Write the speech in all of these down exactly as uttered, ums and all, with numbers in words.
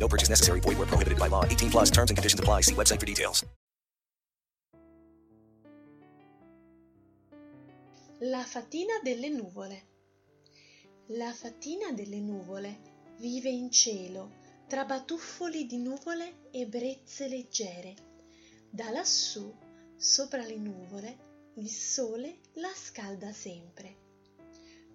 No purchase necessary. Void where prohibited by law. eighteen plus terms and conditions apply. See website for details. La fatina delle nuvole. La fatina delle nuvole vive in cielo tra batuffoli di nuvole e brezze leggere. Da lassù, sopra le nuvole, il sole la scalda sempre.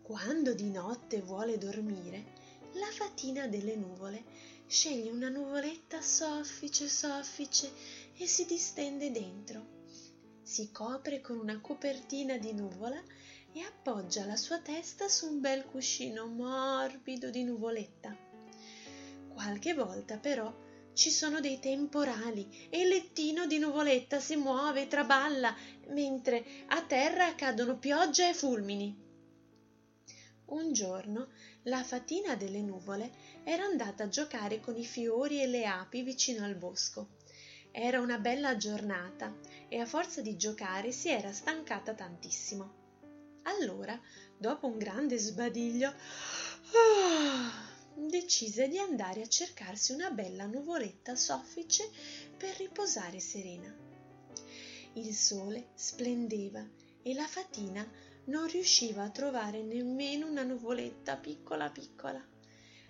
Quando di notte vuole dormire, la fatina delle nuvole sceglie una nuvoletta soffice soffice e si distende dentro. Si copre con una copertina di nuvola e appoggia la sua testa su un bel cuscino morbido di nuvoletta. Qualche volta però ci sono dei temporali e il lettino di nuvoletta si muove e traballa, mentre a terra cadono pioggia e fulmini. Un giorno la fatina delle nuvole era andata a giocare con i fiori e le api vicino al bosco. Era una bella giornata e a forza di giocare si era stancata tantissimo. Allora, dopo un grande sbadiglio, oh, decise di andare a cercarsi una bella nuvoletta soffice per riposare serena. Il sole splendeva e la fatina non riusciva a trovare nemmeno una nuvoletta piccola piccola.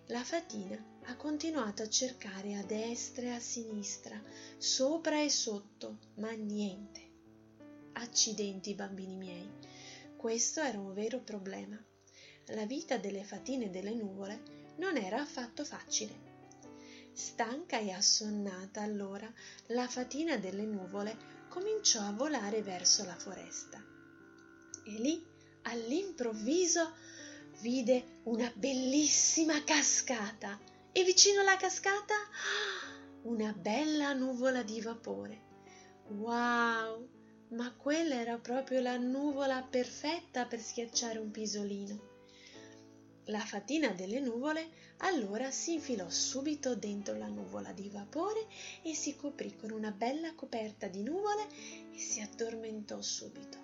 La fatina ha continuato a cercare a destra e a sinistra, sopra e sotto, ma niente. Accidenti, bambini miei, questo era un vero problema. La vita delle fatine delle nuvole non era affatto facile. Stanca e assonnata allora, la fatina delle nuvole cominciò a volare verso la foresta. E lì, all'improvviso, vide una bellissima cascata e vicino alla cascata una bella nuvola di vapore. Wow! Ma quella era proprio la nuvola perfetta per schiacciare un pisolino. La fatina delle nuvole allora si infilò subito dentro la nuvola di vapore e si coprì con una bella coperta di nuvole e si addormentò subito.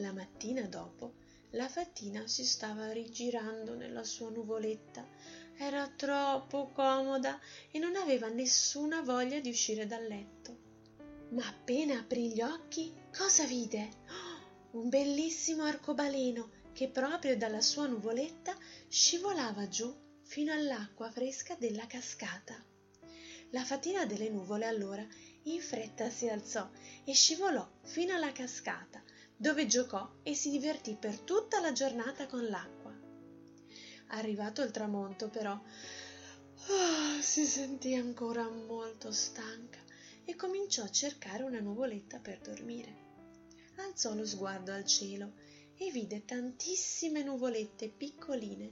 La mattina dopo, la fatina si stava rigirando nella sua nuvoletta. Era troppo comoda e non aveva nessuna voglia di uscire dal letto. Ma appena aprì gli occhi, cosa vide? Oh, un bellissimo arcobaleno che proprio dalla sua nuvoletta scivolava giù fino all'acqua fresca della cascata. La fatina delle nuvole allora in fretta si alzò e scivolò fino alla cascata, dove giocò e si divertì per tutta la giornata con l'acqua. Arrivato il tramonto però, oh, si sentì ancora molto stanca e cominciò a cercare una nuvoletta per dormire. Alzò lo sguardo al cielo e vide tantissime nuvolette piccoline,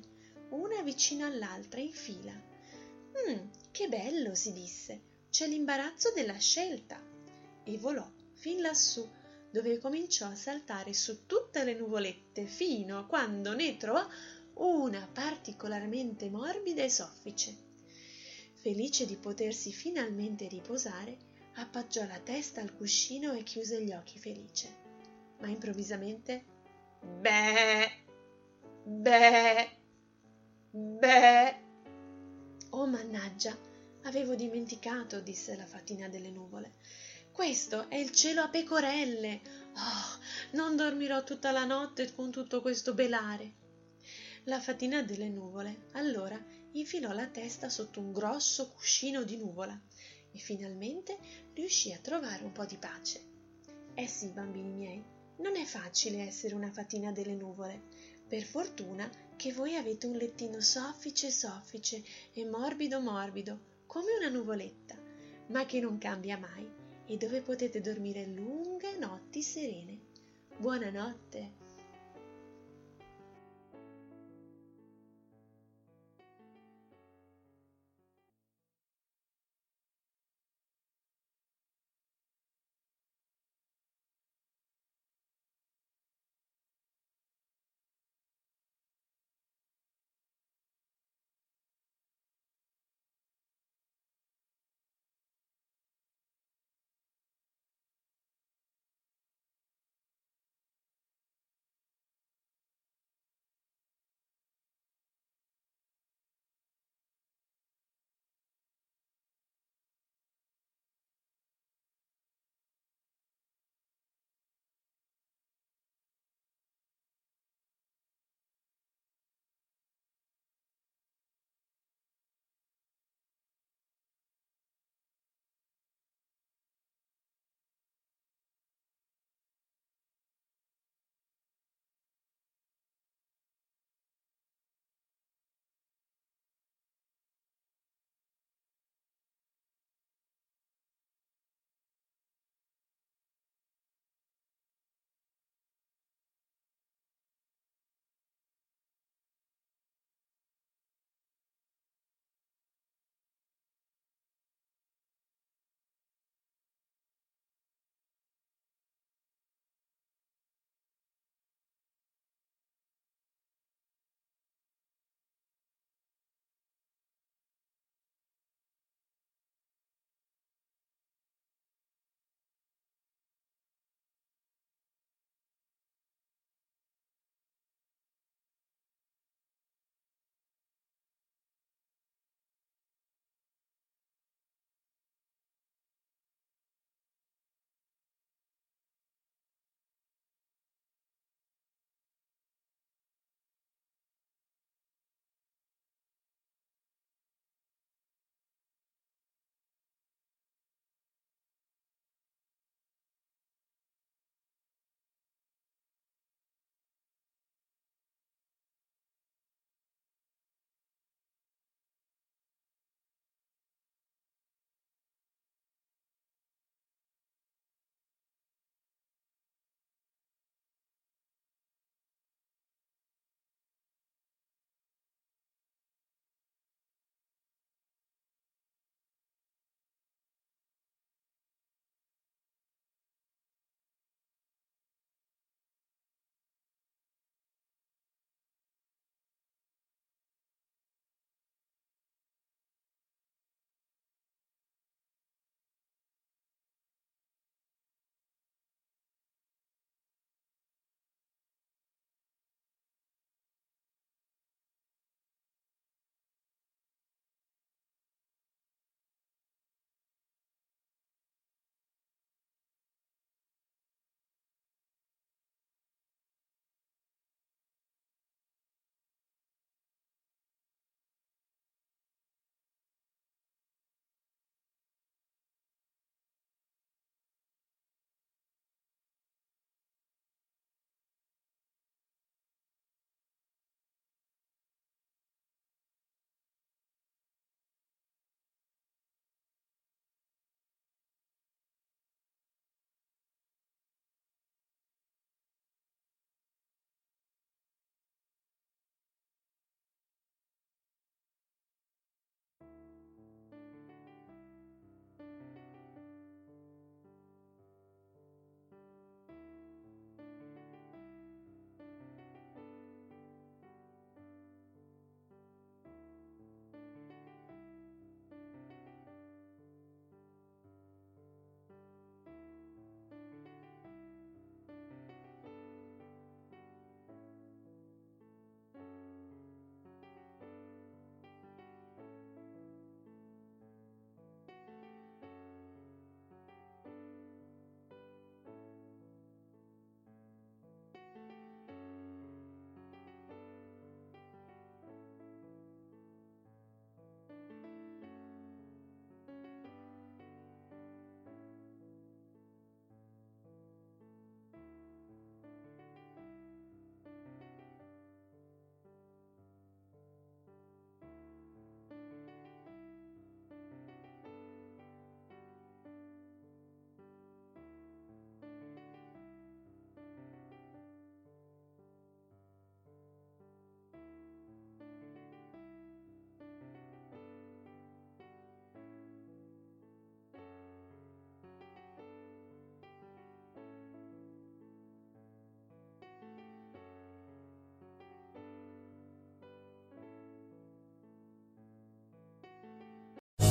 una vicino all'altra in fila. «Mmm, che bello!» si disse, «c'è l'imbarazzo della scelta!» E volò fin lassù, dove cominciò a saltare su tutte le nuvolette fino a quando ne trovò una particolarmente morbida e soffice. Felice di potersi finalmente riposare, appoggiò la testa al cuscino e chiuse gli occhi felice. Ma improvvisamente beh, beh, beh. «Oh, mannaggia, avevo dimenticato», disse la fatina delle nuvole. «Questo è il cielo a pecorelle! Oh, non dormirò tutta la notte con tutto questo belare!» La fatina delle nuvole allora infilò la testa sotto un grosso cuscino di nuvola e finalmente riuscì a trovare un po' di pace. Eh sì, bambini miei, non è facile essere una fatina delle nuvole. Per fortuna che voi avete un lettino soffice soffice e morbido morbido, come una nuvoletta, ma che non cambia mai, e dove potete dormire lunghe notti serene. Buonanotte!